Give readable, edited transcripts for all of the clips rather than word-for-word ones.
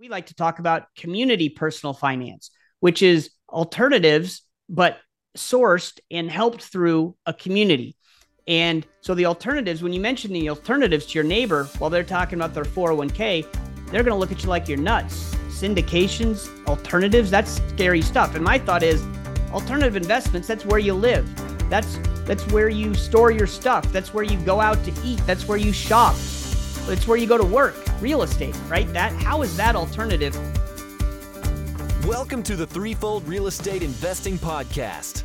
we like to talk about community personal finance, which is alternatives, but sourced and helped through a community. And so the alternatives, when you mention the alternatives to your neighbor while they're talking about their 401k, they're going to look at you like you're nuts. Syndications, alternatives, that's scary stuff. And my thought is alternative investments, that's where you live. That's where you store your stuff. That's where you go out to eat. That's where you shop. It's where you go to work, real estate, right? How is that alternative? Welcome to the Threefold Real Estate Investing Podcast.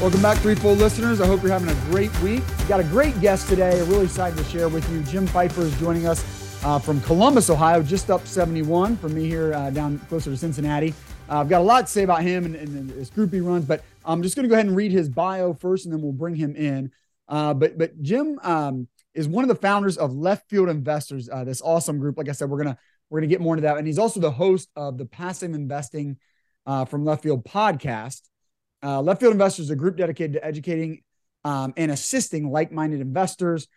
Welcome back, Threefold listeners. I hope you're having a great week. We've got a great guest today. I'm really excited to share with you. Jim Pfeiffer is joining us from Columbus, Ohio, just up 71 from me here down closer to Cincinnati. I've got a lot to say about him and his group he runs, but I'm just going to go ahead and read his bio first, and then we'll bring him in. But Jim is one of the founders of Left Field Investors, this awesome group. Like I said, we're gonna get more into that. And he's also the host of the Passive Investing from Left Field podcast. Left Field Investors is a group dedicated to educating and assisting like-minded investors.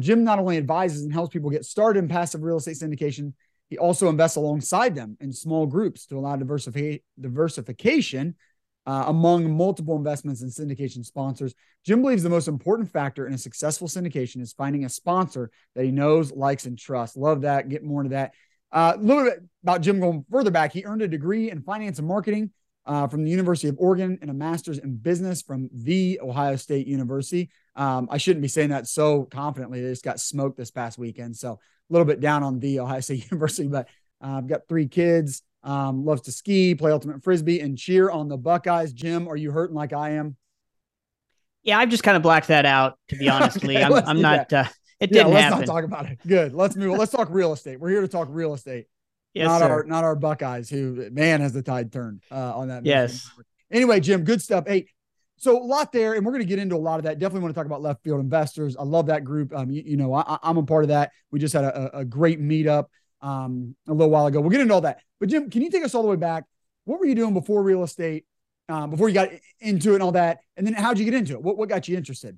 Jim not only advises and helps people get started in passive real estate syndication, he also invests alongside them in small groups to allow diversification among multiple investments and syndication sponsors. Jim believes the most important factor in a successful syndication is finding a sponsor that he knows, likes, and trusts. Love that. Get more into that. A little bit about Jim going further back. He earned a degree in finance and marketing from the University of Oregon and a master's in business from the Ohio State University. I shouldn't be saying that so confidently. They just got smoked this past weekend. So a little bit down on the Ohio State University, but I've got three kids, loves to ski, play ultimate Frisbee, and cheer on the Buckeyes. Jim, are you hurting like I am? Yeah, I've just kind of blacked that out, to be honest. Okay, I'm not, it didn't happen. Let's not talk about it. Good. Let's move on. Let's talk real estate. We're here to talk real estate. Yes, not our Buckeyes, who, man, has the tide turned on that. Yes. Anyway, Jim, good stuff. Hey, so a lot there, and we're going to get into a lot of that. Definitely want to talk about Left Field Investors. I love that group. I'm a part of that. We just had a great meetup a little while ago. We'll get into all that. But Jim, can you take us all the way back? What were you doing before real estate, before you got into it and all that? And then how'd you get into it? What got you interested?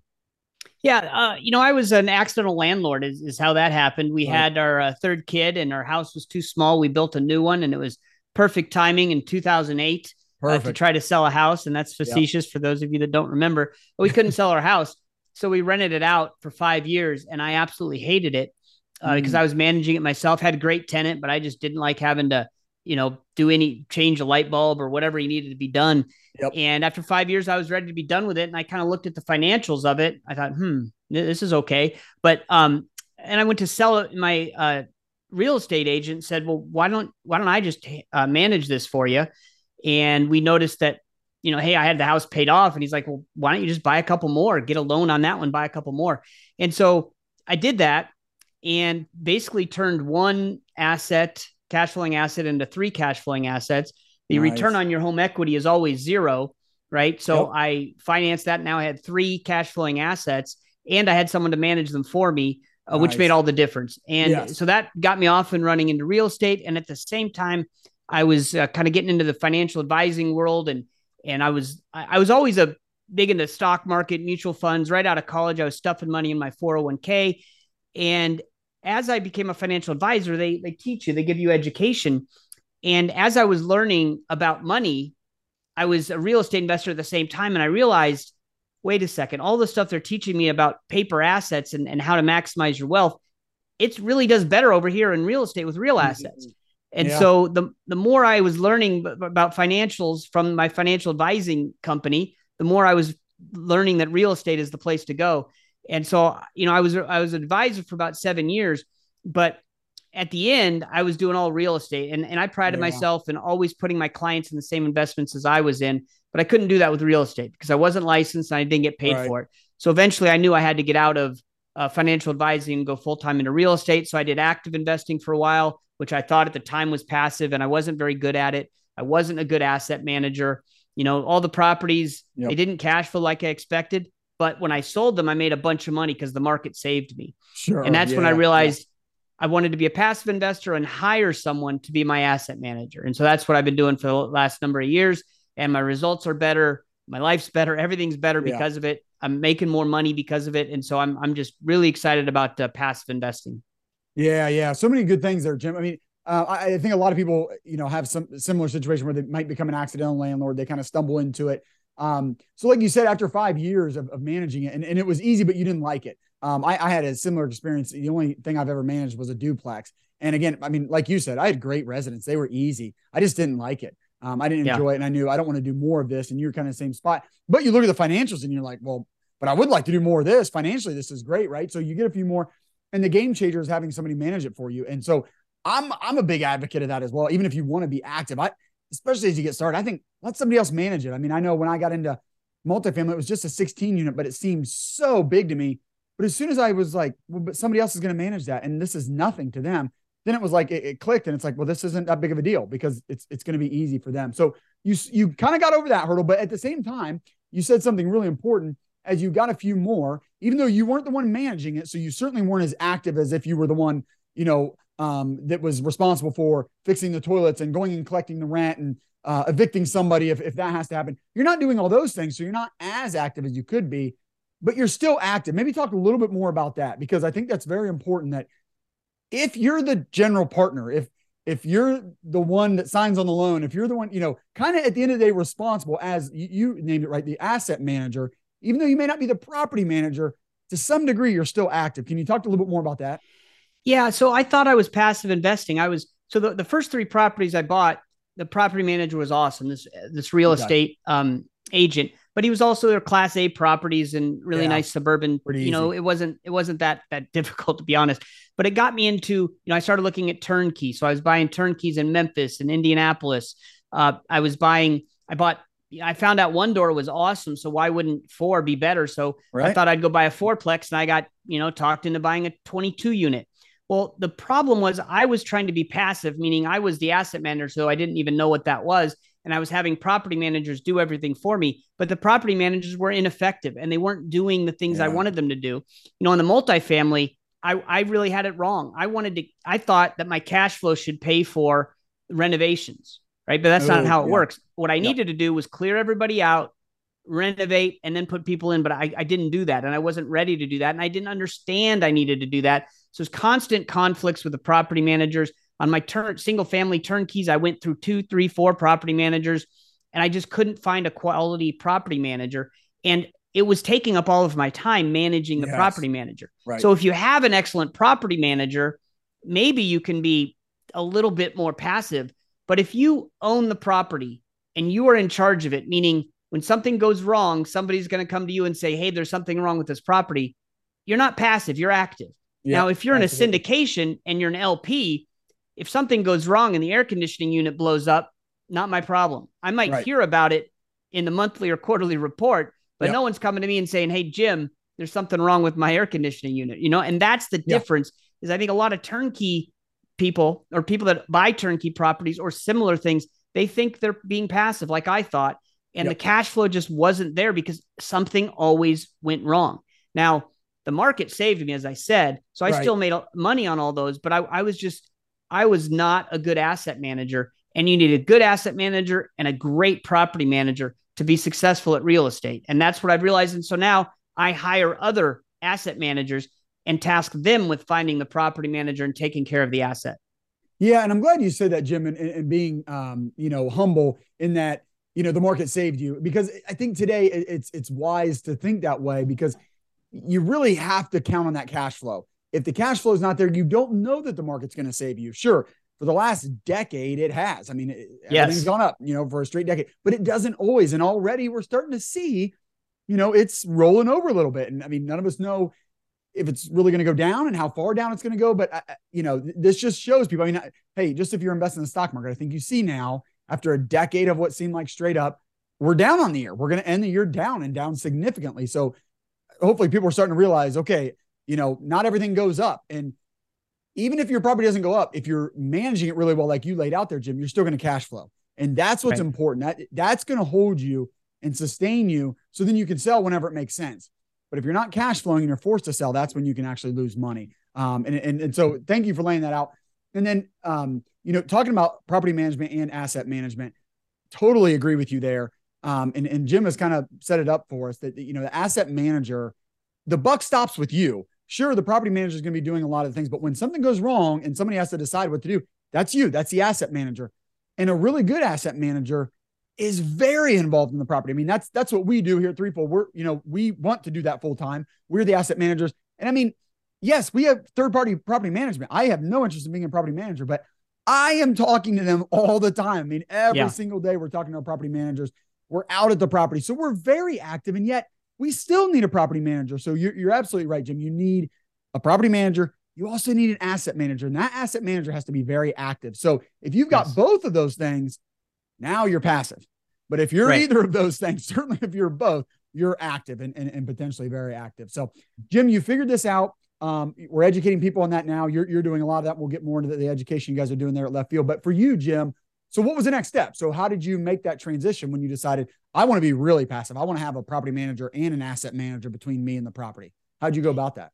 Yeah. I was an accidental landlord is how that happened. We had our third kid and our house was too small. We built a new one and it was perfect timing in 2008 to try to sell a house. And that's facetious for those of you that don't remember, but we couldn't sell our house. So we rented it out for 5 years and I absolutely hated it because I was managing it myself, had a great tenant, but I just didn't like having to, do any change a light bulb or whatever he needed to be done. Yep. And after 5 years, I was ready to be done with it. And I kind of looked at the financials of it. I thought, this is okay. But, and I went to sell it. My real estate agent said, well, why don't I just manage this for you? And we noticed that, hey, I had the house paid off. And he's like, well, why don't you just buy a couple more, get a loan on that one, buy a couple more. And so I did that and basically turned one asset, cash flowing asset, into three cash flowing assets. The return on your home equity is always zero, right? So I financed that. Now I had three cash flowing assets and I had someone to manage them for me, which made all the difference. And so that got me off and running into real estate. And at the same time, I was kind of getting into the financial advising world. And I was always big into stock market, mutual funds. Right out of college, I was stuffing money in my 401k. And as I became a financial advisor, they teach you, they give you education. And as I was learning about money, I was a real estate investor at the same time. And I realized, wait a second, all the stuff they're teaching me about paper assets and how to maximize your wealth, it really does better over here in real estate with real assets. And so the more I was learning about financials from my financial advising company, the more I was learning that real estate is the place to go. And so, I was an advisor for about 7 years, but at the end I was doing all real estate and I prided myself in always putting my clients in the same investments as I was in, but I couldn't do that with real estate because I wasn't licensed and I didn't get paid for it. So eventually I knew I had to get out of financial advising and go full-time into real estate. So I did active investing for a while, which I thought at the time was passive and I wasn't very good at it. I wasn't a good asset manager. You know, all the properties, they didn't cash flow like I expected. But when I sold them, I made a bunch of money because the market saved me. Sure. And that's when I realized I wanted to be a passive investor and hire someone to be my asset manager. And so that's what I've been doing for the last number of years. And my results are better. My life's better. Everything's better because of it. I'm making more money because of it. And so I'm just really excited about passive investing. Yeah. Yeah. So many good things there, Jim. I mean, I think a lot of people, you know, have some similar situation where they might become an accidental landlord. They kind of stumble into it. So like you said, after 5 years of managing it, and it was easy, but you didn't like it. I had a similar experience. The only thing I've ever managed was a duplex. And again, I mean, like you said, I had great residents. They were easy. I just didn't like it. I didn't enjoy it. And I knew I don't want to do more of this. And you're kind of the same spot, but you look at the financials and you're like, well, but I would like to do more of this. Financially, this is great. Right. So you get a few more, and the game changer is having somebody manage it for you. And so I'm a big advocate of that as well. Even if you want to be active, especially as you get started, I think let somebody else manage it. I mean, I know when I got into multifamily, it was just a 16 unit, but it seemed so big to me. But as soon as I was like, well, but somebody else is going to manage that, and this is nothing to them. Then it was like, it clicked, and it's like, well, this isn't that big of a deal because it's going to be easy for them. So you kind of got over that hurdle, but at the same time, you said something really important. As you got a few more, even though you weren't the one managing it, so you certainly weren't as active as if you were the one, you know, that was responsible for fixing the toilets and going and collecting the rent and evicting somebody if that has to happen. You're not doing all those things, so you're not as active as you could be, but you're still active. Maybe talk a little bit more about that, because I think that's very important, that if you're the general partner, if you're the one that signs on the loan, if you're the one, you know, kind of at the end of the day responsible as you named it, right, the asset manager, even though you may not be the property manager, to some degree, you're still active. Can you talk a little bit more about that? Yeah. So I thought I was passive investing. The first three properties I bought, the property manager was awesome. This real estate agent, but he was also their class A properties and really nice suburban, you know, it wasn't that difficult, to be honest, but it got me into, you know, I started looking at turnkey. So I was buying turnkeys in Memphis and Indianapolis. I found out one door was awesome. So why wouldn't four be better? So I thought I'd go buy a fourplex, and I got, you know, talked into buying a 22 unit. Well, the problem was I was trying to be passive, meaning I was the asset manager. So I didn't even know what that was. And I was having property managers do everything for me, but the property managers were ineffective and they weren't doing the things I wanted them to do. You know, in the multifamily, I really had it wrong. I thought that my cash flow should pay for renovations. Right. But that's not how it works. What I needed to do was clear everybody out, renovate, and then put people in. But I didn't do that. And I wasn't ready to do that. And I didn't understand I needed to do that. So it's constant conflicts with the property managers. On my single family turnkeys, I went through 2, 3, 4 property managers, and I just couldn't find a quality property manager. And it was taking up all of my time managing the property manager. Right. So if you have an excellent property manager, maybe you can be a little bit more passive. But if you own the property and you are in charge of it, meaning when something goes wrong, somebody's going to come to you and say, hey, there's something wrong with this property. You're not passive, you're active. Yeah, now, if you're in a syndication and you're an LP, if something goes wrong and the air conditioning unit blows up, not my problem. I might hear about it in the monthly or quarterly report, but no one's coming to me and saying, hey, Jim, there's something wrong with my air conditioning unit. You know, and that's the difference is I think a lot of turnkey people or people that buy turnkey properties or similar things, they think they're being passive like I thought. And the cash flow just wasn't there because something always went wrong. Now, the market saved me, as I said, so I still made money on all those, but I was not a good asset manager, and you need a good asset manager and a great property manager to be successful at real estate. And that's what I've realized. And so now I hire other asset managers and task them with finding the property manager and taking care of the asset. Yeah. And I'm glad you said that, Jim, and being, you know, humble in that, you know, the market saved you, because I think today it's wise to think that way, because you really have to count on that cash flow. If the cash flow is not there, you don't know that the market's going to save you. Sure. For the last decade, it has. I mean, everything's gone up, you know, for a straight decade, but it doesn't always. And already we're starting to see, you know, it's rolling over a little bit. And I mean, none of us know if it's really going to go down and how far down it's going to go. But, you know, this just shows people, I mean, hey, just if you're investing in the stock market, I think you see now after a decade of what seemed like straight up, we're down on the year. We're going to end the year down and down significantly. So hopefully people are starting to realize, okay, you know, not everything goes up. And even if your property doesn't go up, if you're managing it really well, like you laid out there, Jim, you're still going to cash flow. And that's what's important. That's going to hold you and sustain you. So then you can sell whenever it makes sense. But if you're not cash flowing and you're forced to sell, that's when you can actually lose money. And so thank you for laying that out. And then, you know, talking about property management and asset management, totally agree with you there. And Jim has kind of set it up for us that, you know, the asset manager, the buck stops with you. Sure, the property manager is going to be doing a lot of things, but when something goes wrong and somebody has to decide what to do, that's you. That's the asset manager. And a really good asset manager is very involved in the property. I mean, that's what we do here at Threefold. We're, you know, we want to do that full time. We're the asset managers. And I mean, yes, we have third-party property management. I have no interest in being a property manager, but I am talking to them all the time. I mean, every single day we're talking to our property managers. We're out at the property. So we're very active, and yet we still need a property manager. So you're absolutely right, Jim. You need a property manager. You also need an asset manager, and that asset manager has to be very active. So if you've got both of those things, now you're passive. But if you're either of those things, certainly if you're both, you're active and potentially very active. So Jim, you figured this out. We're educating people on that now. You're doing a lot of that. We'll get more into the education you guys are doing there at Left Field. But for you, Jim, so what was the next step? So how did you make that transition when you decided, I want to be really passive? I want to have a property manager and an asset manager between me and the property. How'd you go about that?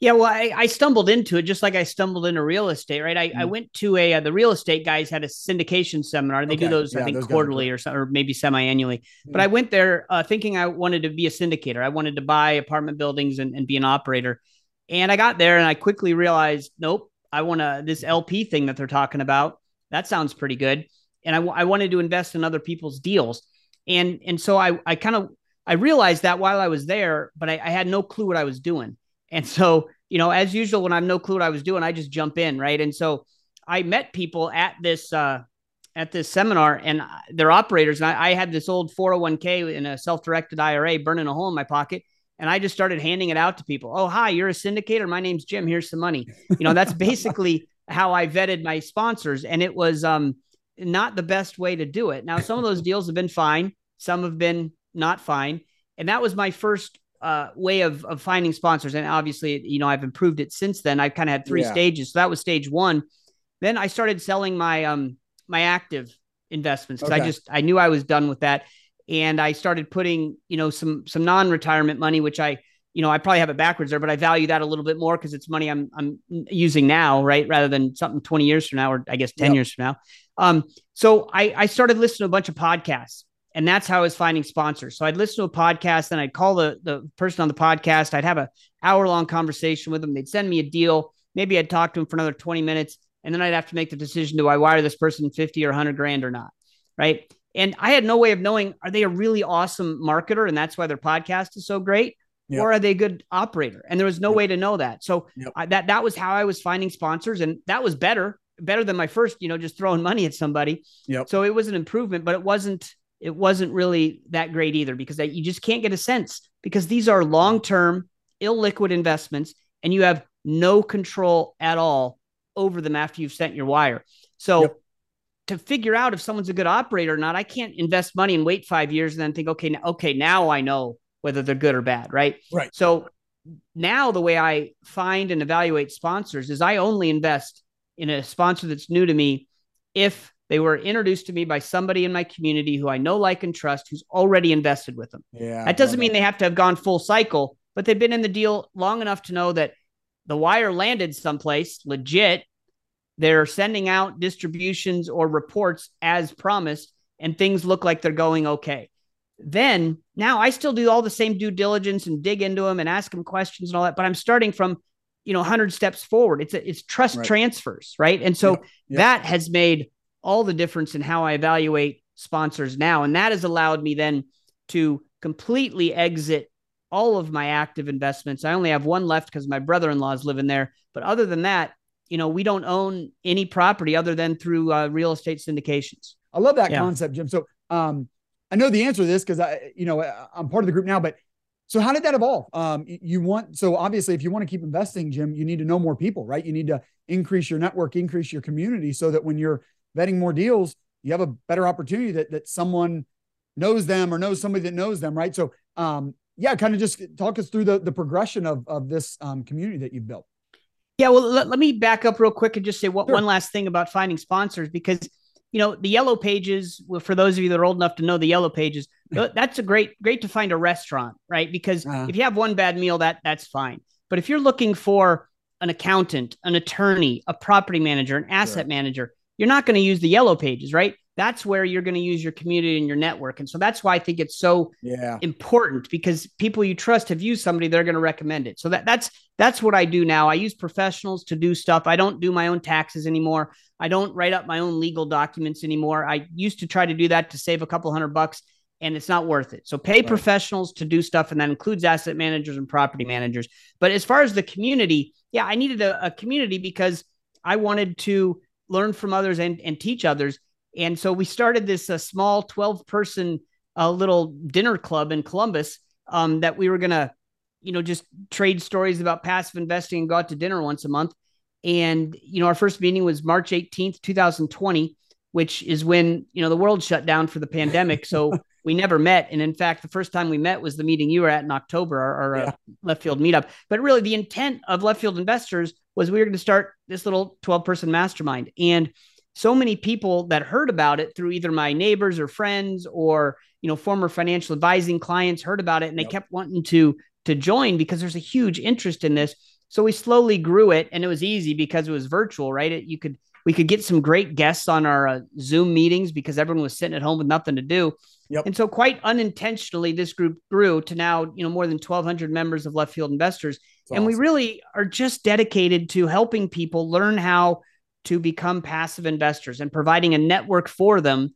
Yeah, well, I stumbled into it just like I stumbled into real estate, right? I went to the Real Estate Guys had a syndication seminar. They do those, I think, quarterly or maybe semi-annually. But I went there thinking I wanted to be a syndicator. I wanted to buy apartment buildings and be an operator. And I got there and I quickly realized, nope, I want to, this LP thing that they're talking about, that sounds pretty good. And I wanted to invest in other people's deals. And so I realized that while I was there, but I had no clue what I was doing. And so, you know, as usual, when I have no clue what I was doing, I just jump in, right? And so I met people at this seminar, and they're operators. And I had this old 401k in a self-directed IRA burning a hole in my pocket. And I just started handing it out to people. Oh, hi, you're a syndicator. My name's Jim. Here's some money. You know, that's basically how I vetted my sponsors. And it was not the best way to do it. Now, some of those deals have been fine. Some have been not fine. And that was my first way of finding sponsors. And obviously, you know, I've improved it since then. I've kind of had three stages. So that was stage one. Then I started selling my my active investments because I knew I was done with that. And I started putting, you know, some non-retirement money, which I, you know, I probably have it backwards there, but I value that a little bit more because it's money I'm using now, right? Rather than something 20 years from now, or I guess 10 years from now. So I started listening to a bunch of podcasts, and that's how I was finding sponsors. So I'd listen to a podcast, then I'd call the person on the podcast. I'd have an hour-long conversation with them. They'd send me a deal. Maybe I'd talk to them for another 20 minutes, and then I'd have to make the decision, do I wire this person 50 or 100 grand or not, right? And I had no way of knowing, are they a really awesome marketer and that's why their podcast is so great? Yep. Or are they a good operator? And there was no way to know that. So that was how I was finding sponsors. And that was better than my first, you know, just throwing money at somebody. Yep. So it was an improvement, but it wasn't really that great either, because you just can't get a sense, because these are long-term illiquid investments and you have no control at all over them after you've sent your wire. So to figure out if someone's a good operator or not, I can't invest money and wait 5 years and then think, okay, now I know whether they're good or bad. Right. So now the way I find and evaluate sponsors is I only invest in a sponsor that's new to me if they were introduced to me by somebody in my community who I know, like, and trust, who's already invested with them. Yeah, that doesn't mean they have to have gone full cycle, but they've been in the deal long enough to know that the wire landed someplace legit. They're sending out distributions or reports as promised, and things look like they're going okay. Then now I still do all the same due diligence and dig into them and ask them questions and all that, but I'm starting from, you know, 100 steps forward. It's trust transfers, right? And so that has made all the difference in how I evaluate sponsors now. And that has allowed me then to completely exit all of my active investments. I only have one left because my brother-in-law is living there. But other than that, you know, we don't own any property other than through real estate syndications. I love that concept, Jim. So I know the answer to this because I'm part of the group now, but so how did that evolve? So obviously if you want to keep investing, Jim, you need to know more people, right? You need to increase your network, increase your community so that when you're vetting more deals, you have a better opportunity that someone knows them or knows somebody that knows them, right? So kind of just talk us through the progression of this community that you've built. Yeah, well, let me back up real quick and just say one last thing about finding sponsors, because you know, the Yellow Pages, well, for those of you that are old enough to know the Yellow Pages, that's a great to find a restaurant, right? Because if you have one bad meal, that's fine. But if you're looking for an accountant, an attorney, a property manager, an asset manager, you're not going to use the Yellow Pages, right? That's where you're going to use your community and your network. And so that's why I think it's so important, because people you trust have used somebody, they're going to recommend it. So that's what I do now. I use professionals to do stuff. I don't do my own taxes anymore. I don't write up my own legal documents anymore. I used to try to do that to save a couple $100, and it's not worth it. So pay professionals to do stuff. And that includes asset managers and property managers. But as far as the community, I needed a community because I wanted to learn from others and teach others. And so we started this small 12-person little dinner club in Columbus that we were going to, you know, just trade stories about passive investing and go out to dinner once a month. And, you know, our first meeting was March 18th, 2020, which is when, you know, the world shut down for the pandemic. So we never met. And in fact, the first time we met was the meeting you were at in October, our Left Field meetup. But really the intent of Left Field Investors was we were going to start this little 12-person mastermind. And so many people that heard about it through either my neighbors or friends or, you know, former financial advising clients heard about it, and they kept wanting to join because there's a huge interest in this. So we slowly grew it, and it was easy because it was virtual, right? We could get some great guests on our Zoom meetings because everyone was sitting at home with nothing to do. And so quite unintentionally, this group grew to now, you know, more than 1,200 members of Left Field Investors. That's awesome. We really are just dedicated to helping people learn how to become passive investors and providing a network for them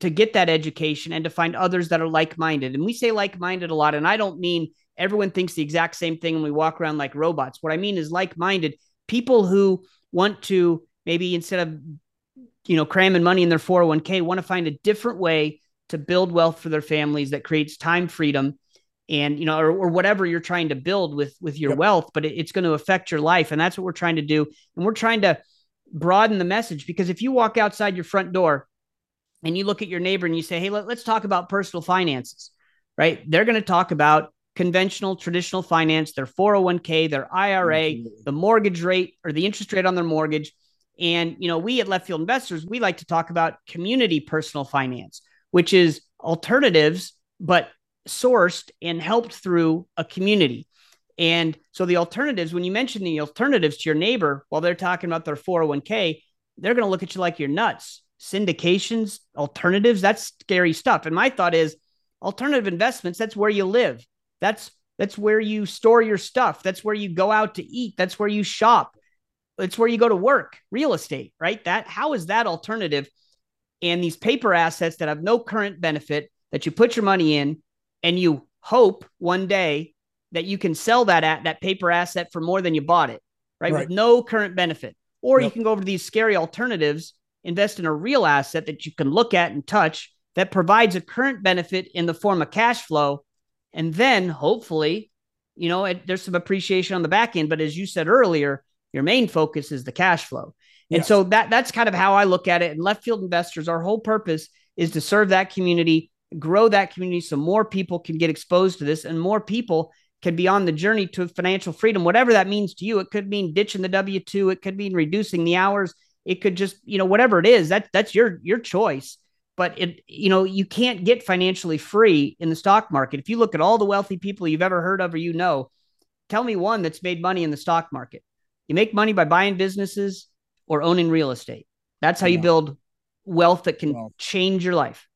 to get that education and to find others that are like-minded. And we say like-minded a lot, and I don't mean everyone thinks the exact same thing and we walk around like robots. What I mean is like-minded people who want to maybe, instead of, you know, cramming money in their 401k, want to find a different way to build wealth for their families that creates time freedom and, you know, or whatever you're trying to build with your wealth, but it's going to affect your life. And that's what we're trying to do. And we're trying to broaden the message, because if you walk outside your front door and you look at your neighbor and you say, hey, let's talk about personal finances, right? They're going to talk about conventional, traditional finance, their 401k, their IRA, the mortgage rate or the interest rate on their mortgage. And, you know, we at Left Field Investors, we like to talk about community personal finance, which is alternatives, but sourced and helped through a community. And so the alternatives, when you mention the alternatives to your neighbor, while they're talking about their 401k, they're going to look at you like you're nuts. Syndications, alternatives, that's scary stuff. And my thought is alternative investments, that's where you live. That's where you store your stuff. That's where you go out to eat. That's where you shop. That's where you go to work, real estate, right? How is that alternative? And these paper assets that have no current benefit that you put your money in and you hope one day that you can sell that paper asset for more than you bought it, right? With no current benefit. Or you can go over to these scary alternatives, invest in a real asset that you can look at and touch that provides a current benefit in the form of cash flow. And then hopefully, you know, there's some appreciation on the back end. But as you said earlier, your main focus is the cash flow. And so that's kind of how I look at it. And Left Field Investors, our whole purpose is to serve that community, grow that community so more people can get exposed to this and more people can be on the journey to financial freedom, whatever that means to you. It could mean ditching the W-2. It could mean reducing the hours. It could just, you know, whatever it is, that's your choice. But it, you know, you can't get financially free in the stock market. If you look at all the wealthy people you've ever heard of, or, you know, tell me one that's made money in the stock market. You make money by buying businesses or owning real estate. That's how you build wealth that can change your life.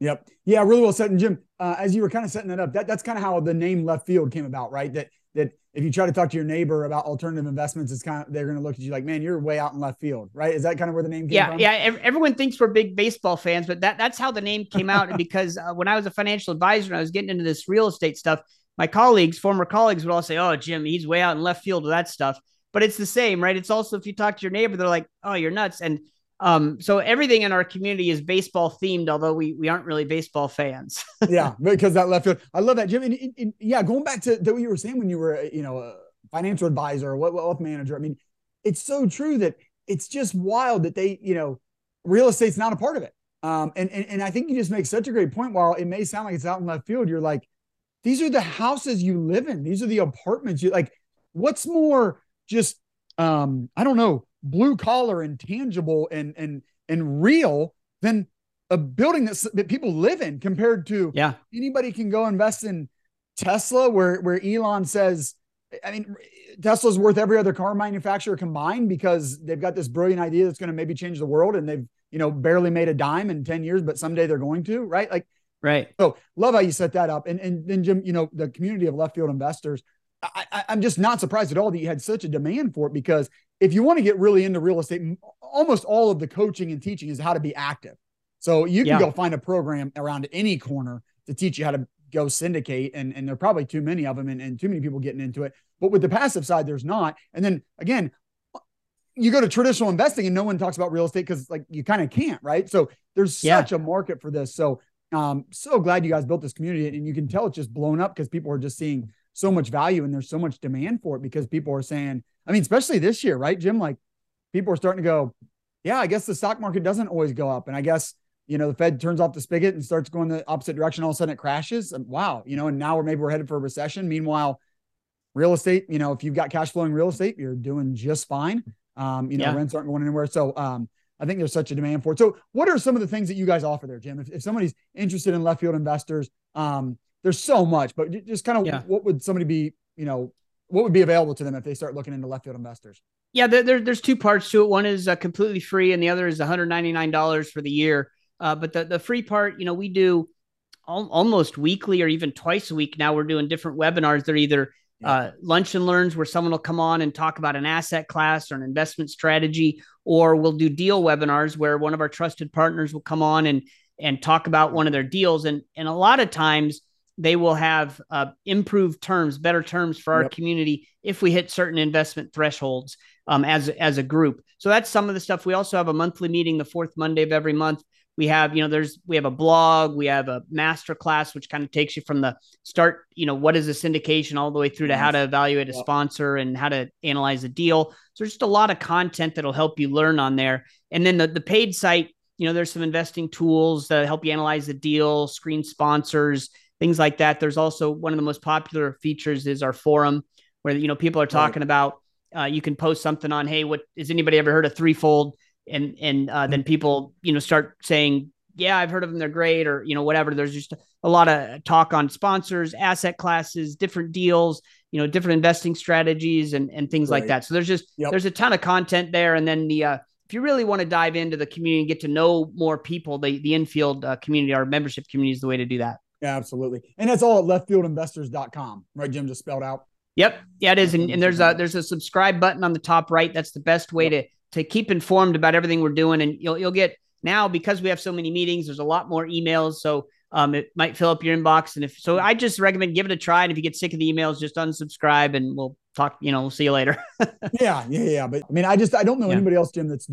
Yep. Yeah, really well said. And Jim, as you were kind of setting that up, that's kind of how the name Left Field came about, right? That if you try to talk to your neighbor about alternative investments, it's kind of, they're going to look at you like, man, you're way out in left field, right? Is that kind of where the name came from? Yeah. Everyone thinks we're big baseball fans, but that's how the name came out. Because when I was a financial advisor and I was getting into this real estate stuff, my former colleagues would all say, oh, Jim, he's way out in left field with that stuff. But it's the same, right? It's also, if you talk to your neighbor, they're like, oh, you're nuts. And so everything in our community is baseball themed, although we aren't really baseball fans. Yeah, because that left field. I love that, Jim. And yeah, going back to what you were saying when you were, you know, a financial advisor, wealth manager. I mean, it's so true that it's just wild that they, you know, real estate's not a part of it. And I think you just make such a great point. While it may sound like it's out in left field, you're like, these are the houses you live in. These are the apartments you like. What's more just, I don't know, blue collar and tangible and and real than a building that people live in, compared to anybody can go invest in Tesla, where Elon says, I mean, Tesla's worth every other car manufacturer combined because they've got this brilliant idea that's going to maybe change the world, and they've, you know, barely made a dime in 10 years, but someday they're going to, right? Like, right. So love how you set that up. And then Jim, you know, the community of Left Field Investors, I'm just not surprised at all that you had such a demand for it, because if you want to get really into real estate, almost all of the coaching and teaching is how to be active. So you can go find a program around any corner to teach you how to go syndicate. And there are probably too many of them and too many people getting into it. But with the passive side, there's not. And then again, you go to traditional investing and no one talks about real estate because, like, you kind of can't, right? So there's such a market for this. So so glad you guys built this community, and you can tell it's just blown up because people are just seeing so much value and there's so much demand for it, because people are saying, I mean, especially this year, right, Jim? Like, people are starting to go, yeah, I guess the stock market doesn't always go up. And I guess, you know, the Fed turns off the spigot and starts going the opposite direction. All of a sudden it crashes. And wow, you know, and now we're headed for a recession. Meanwhile, real estate, you know, if you've got cash flowing real estate, you're doing just fine. You know, rents aren't going anywhere. So I think there's such a demand for it. So what are some of the things that you guys offer there, Jim? If somebody's interested in Left Field Investors, there's so much, but just kind of what would somebody be, you know, what would be available to them if they start looking into Left Field Investors? Yeah, there's two parts to it. One is completely free, and the other is $199 for the year. But the free part, you know, we do almost weekly or even twice a week. Now we're doing different webinars. They're either lunch and learns, where someone will come on and talk about an asset class or an investment strategy, or we'll do deal webinars where one of our trusted partners will come on and talk about one of their deals. And a lot of times they will have improved terms, better terms for our community if we hit certain investment thresholds as a group. So that's some of the stuff. We also have a monthly meeting, the fourth Monday of every month. We have, you know, we have a blog, we have a masterclass, which kind of takes you from the start, you know, what is a syndication, all the way through to how to evaluate a sponsor and how to analyze a deal. So there's just a lot of content that'll help you learn on there. And then the paid site, you know, there's some investing tools that help you analyze the deal, screen sponsors, things like that. There's also one of the most popular features is our forum, where, you know, people are talking about, you can post something on, hey, what has anybody ever heard of Threefold? And then people, you know, start saying, yeah, I've heard of them, they're great, or, you know, whatever. There's just a lot of talk on sponsors, asset classes, different deals, you know, different investing strategies and things like that. So there's just, there's a ton of content there. And then if you really want to dive into the community and get to know more people, the infield community, our membership community, is the way to do that. Yeah, absolutely. And that's all at leftfieldinvestors.com, right, Jim? Just spelled out. Yep. Yeah, it is. And there's a subscribe button on the top right. That's the best way to keep informed about everything we're doing. And you'll get, now, because we have so many meetings, there's a lot more emails. So it might fill up your inbox. And I just recommend give it a try. And if you get sick of the emails, just unsubscribe, and we'll talk, you know, we'll see you later. Yeah. But I mean, I don't know anybody else, Jim, that's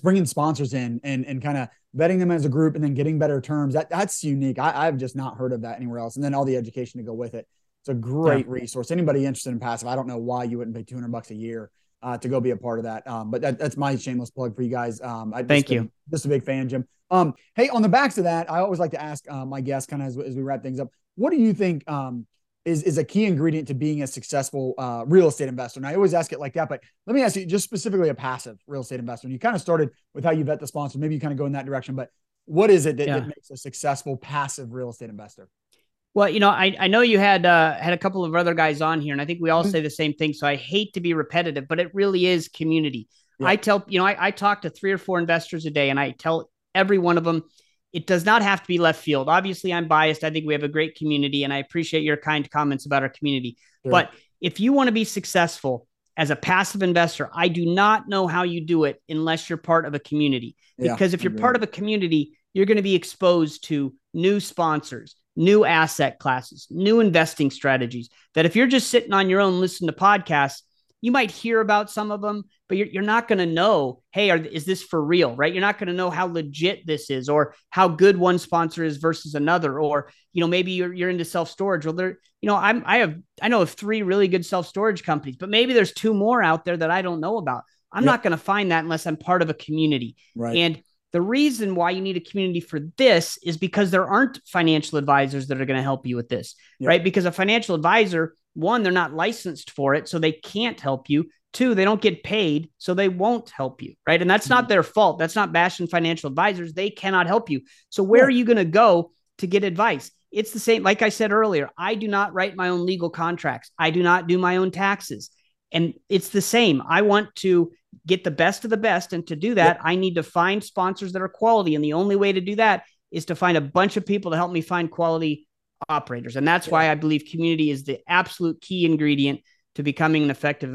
bringing sponsors in and kind of vetting them as a group and then getting better terms. That's unique. I've just not heard of that anywhere else. And then all the education to go with it. It's a great resource. Anybody interested in passive, I don't know why you wouldn't pay $200 a year to go be a part of that. But that's my shameless plug for you guys. Just a big fan, Jim. Hey, on the backs of that, I always like to ask my guests, kind of as we wrap things up, what do you think is a key ingredient to being a successful real estate investor? And I always ask it like that, but let me ask you just specifically a passive real estate investor. And you kind of started with how you vet the sponsor. Maybe you kind of go in that direction, but what is it that makes a successful passive real estate investor? Well, you know, I know you had a couple of other guys on here, and I think we all say the same thing. So I hate to be repetitive, but it really is community. Yeah. I talk to 3 or 4 investors a day, and I tell every one of them, it does not have to be Left Field. Obviously, I'm biased. I think we have a great community, and I appreciate your kind comments about our community. Sure. But if you want to be successful as a passive investor, I do not know how you do it unless you're part of a community. Because if you're part of a community, you're going to be exposed to new sponsors, new asset classes, new investing strategies, that if you're just sitting on your own, listening to podcasts, you might hear about some of them, but you're not going to know, hey, is this for real, right? You're not going to know how legit this is, or how good one sponsor is versus another, or, you know, maybe you're into self-storage, or there, you know, I know of 3 really good self-storage companies, but maybe there's 2 more out there that I don't know about. I'm not going to find that unless I'm part of a community. Right. And the reason why you need a community for this is because there aren't financial advisors that are going to help you with this, right? Because a financial advisor, 1, they're not licensed for it, so they can't help you. Two, they don't get paid, so they won't help you, right? And that's not their fault. That's not bashing financial advisors. They cannot help you. So where are you going to go to get advice? It's the same. Like I said earlier, I do not write my own legal contracts. I do not do my own taxes. And it's the same. I want to get the best of the best. And to do that, I need to find sponsors that are quality. And the only way to do that is to find a bunch of people to help me find quality operators. And that's why I believe community is the absolute key ingredient to becoming an effective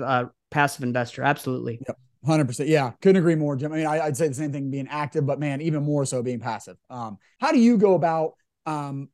passive investor. Absolutely. Yep. 100%. Yeah. Couldn't agree more, Jim. I mean, I'd say the same thing being active, but man, even more so being passive. How do you go about,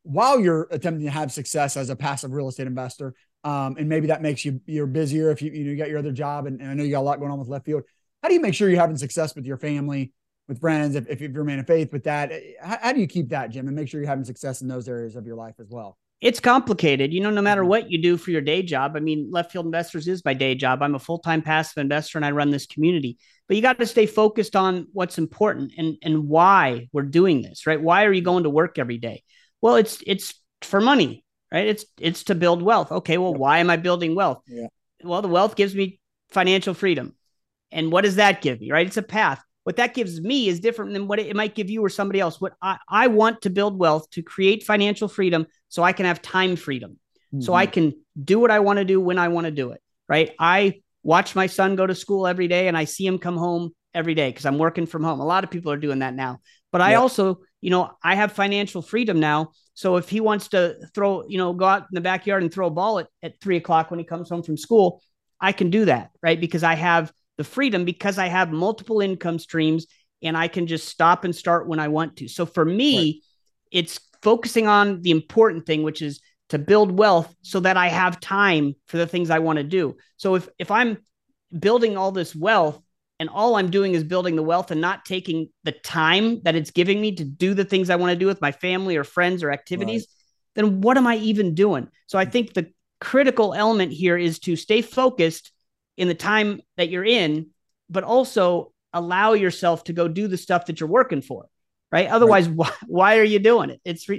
while you're attempting to have success as a passive real estate investor, and maybe that makes you're busier if you got your other job, and I know you got a lot going on with Left Field. How do you make sure you're having success with your family, with friends, if you're a man of faith with that? How do you keep that, Jim, and make sure you're having success in those areas of your life as well? It's complicated. No matter what you do for your day job, I mean, Left Field Investors is my day job. I'm a full-time passive investor and I run this community, but you got to stay focused on what's important and why we're doing this, right? Why are you going to work every day? Well, it's for money, right? It's to build wealth. Okay. Well, why am I building wealth? Yeah. Well, the wealth gives me financial freedom. And what does that give me, right? It's a path. What that gives me is different than what it might give you or somebody else. What I want to build wealth to create financial freedom so I can have time freedom. Mm-hmm. So I can do what I want to do when I want to do it, right? I watch my son go to school every day and I see him come home every day because I'm working from home. A lot of people are doing that now. But I also, I have financial freedom now. So if he wants to throw, go out in the backyard and throw a ball at 3 o'clock when he comes home from school, I can do that, right? Because I have the freedom, because I have multiple income streams and I can just stop and start when I want to. So for me, it's focusing on the important thing, which is to build wealth so that I have time for the things I want to do. So if I'm building all this wealth and all I'm doing is building the wealth and not taking the time that it's giving me to do the things I want to do with my family or friends or activities, then what am I even doing? So I think the critical element here is to stay focused in the time that you're in, but also allow yourself to go do the stuff that you're working for, right? Otherwise, why are you doing it? So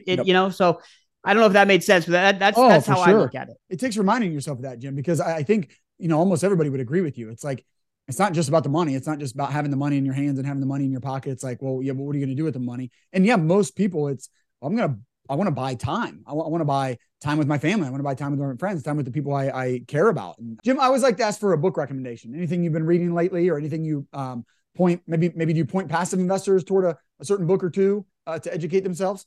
I don't know if that made sense, but that's how I look at it. It takes reminding yourself of that, Jim, because I think, almost everybody would agree with you. It's like, it's not just about the money. It's not just about having the money in your hands and having the money in your pocket. It's like, well, yeah, but what are you going to do with the money? And yeah, most people I want to buy time. I want to buy time with my family. I want to buy time with my friends, time with the people I care about. And Jim, I always like to ask for a book recommendation. Anything you've been reading lately, or anything you maybe do you point passive investors toward a certain book or two to educate themselves?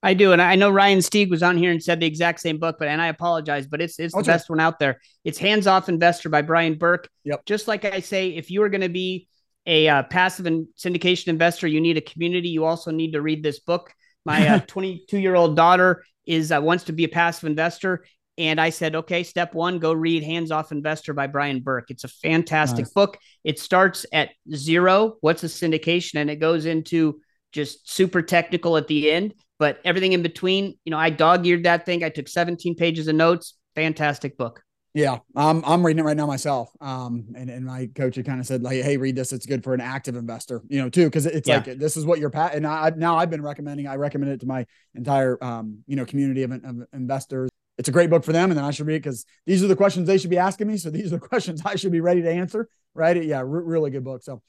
I do. And I know Ryan Stieg was on here and said the exact same book, but, and I apologize, but it's the best one out there. It's Hands Off Investor by Brian Burke. Yep. Just like I say, if you are going to be a passive and syndication investor, you need a community. You also need to read this book. My 22-year-old daughter wants to be a passive investor. And I said, okay, step one, go read Hands Off Investor by Brian Burke. It's a fantastic book. It starts at zero. What's a syndication? And it goes into just super technical at the end, but everything in between, I dog-eared that thing. I took 17 pages of notes. Fantastic book. Yeah. I'm reading it right now myself. And my coach had kind of said like, hey, read this. It's good for an active investor, too. Cause it's like, this is what you're pat. And I've been recommending, I recommend it to my entire, community of investors. It's a great book for them. And then I should read it because these are the questions they should be asking me. So these are the questions I should be ready to answer. Right. Yeah. Really good book. So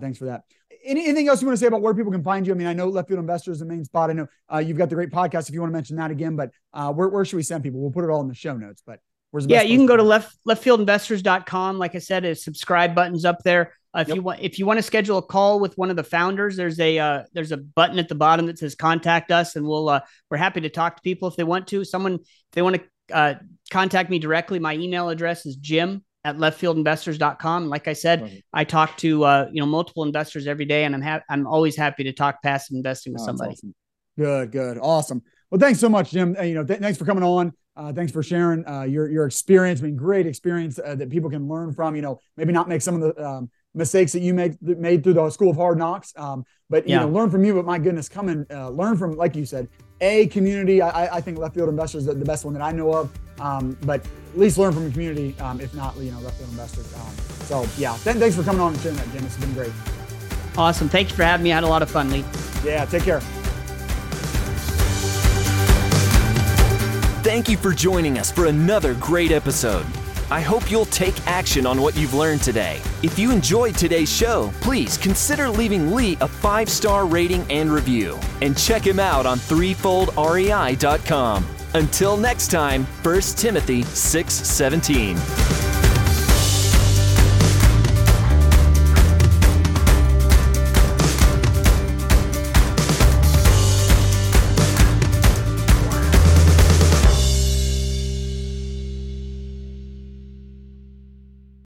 thanks for that. Anything else you want to say about where people can find you? I mean, I know Left Field Investor is the main spot. I know you've got the great podcast if you want to mention that again, but where should we send people? We'll put it all in the show notes, but. Yeah, you can go to leftfieldinvestors.com. Like I said, a subscribe button's up there. If you want to schedule a call with one of the founders, there's a button at the bottom that says contact us, and we're happy to talk to people if they want to. If they want to contact me directly, my email address is jim@leftfieldinvestors.com. Like I said, I talk to multiple investors every day, and I'm always happy to talk passive investing with somebody. Awesome. Good, awesome. Well, thanks so much, Jim. Thanks for coming on. Thanks for sharing your experience. I mean, great experience that people can learn from, maybe not make some of the mistakes that you made through the School of Hard Knocks, but, learn from you. But my goodness, come and learn from, like you said, a community. I think Left Field Investors are the best one that I know of, but at least learn from a community, if not, Left Field Investors. Thanks for coming on and sharing that, Jim. It's been great. Awesome. Thank you for having me. I had a lot of fun, Lee. Yeah, take care. Thank you for joining us for another great episode. I hope you'll take action on what you've learned today. If you enjoyed today's show, please consider leaving Lee a 5-star rating and review. And check him out on threefoldrei.com. Until next time, 1 Timothy 6:17.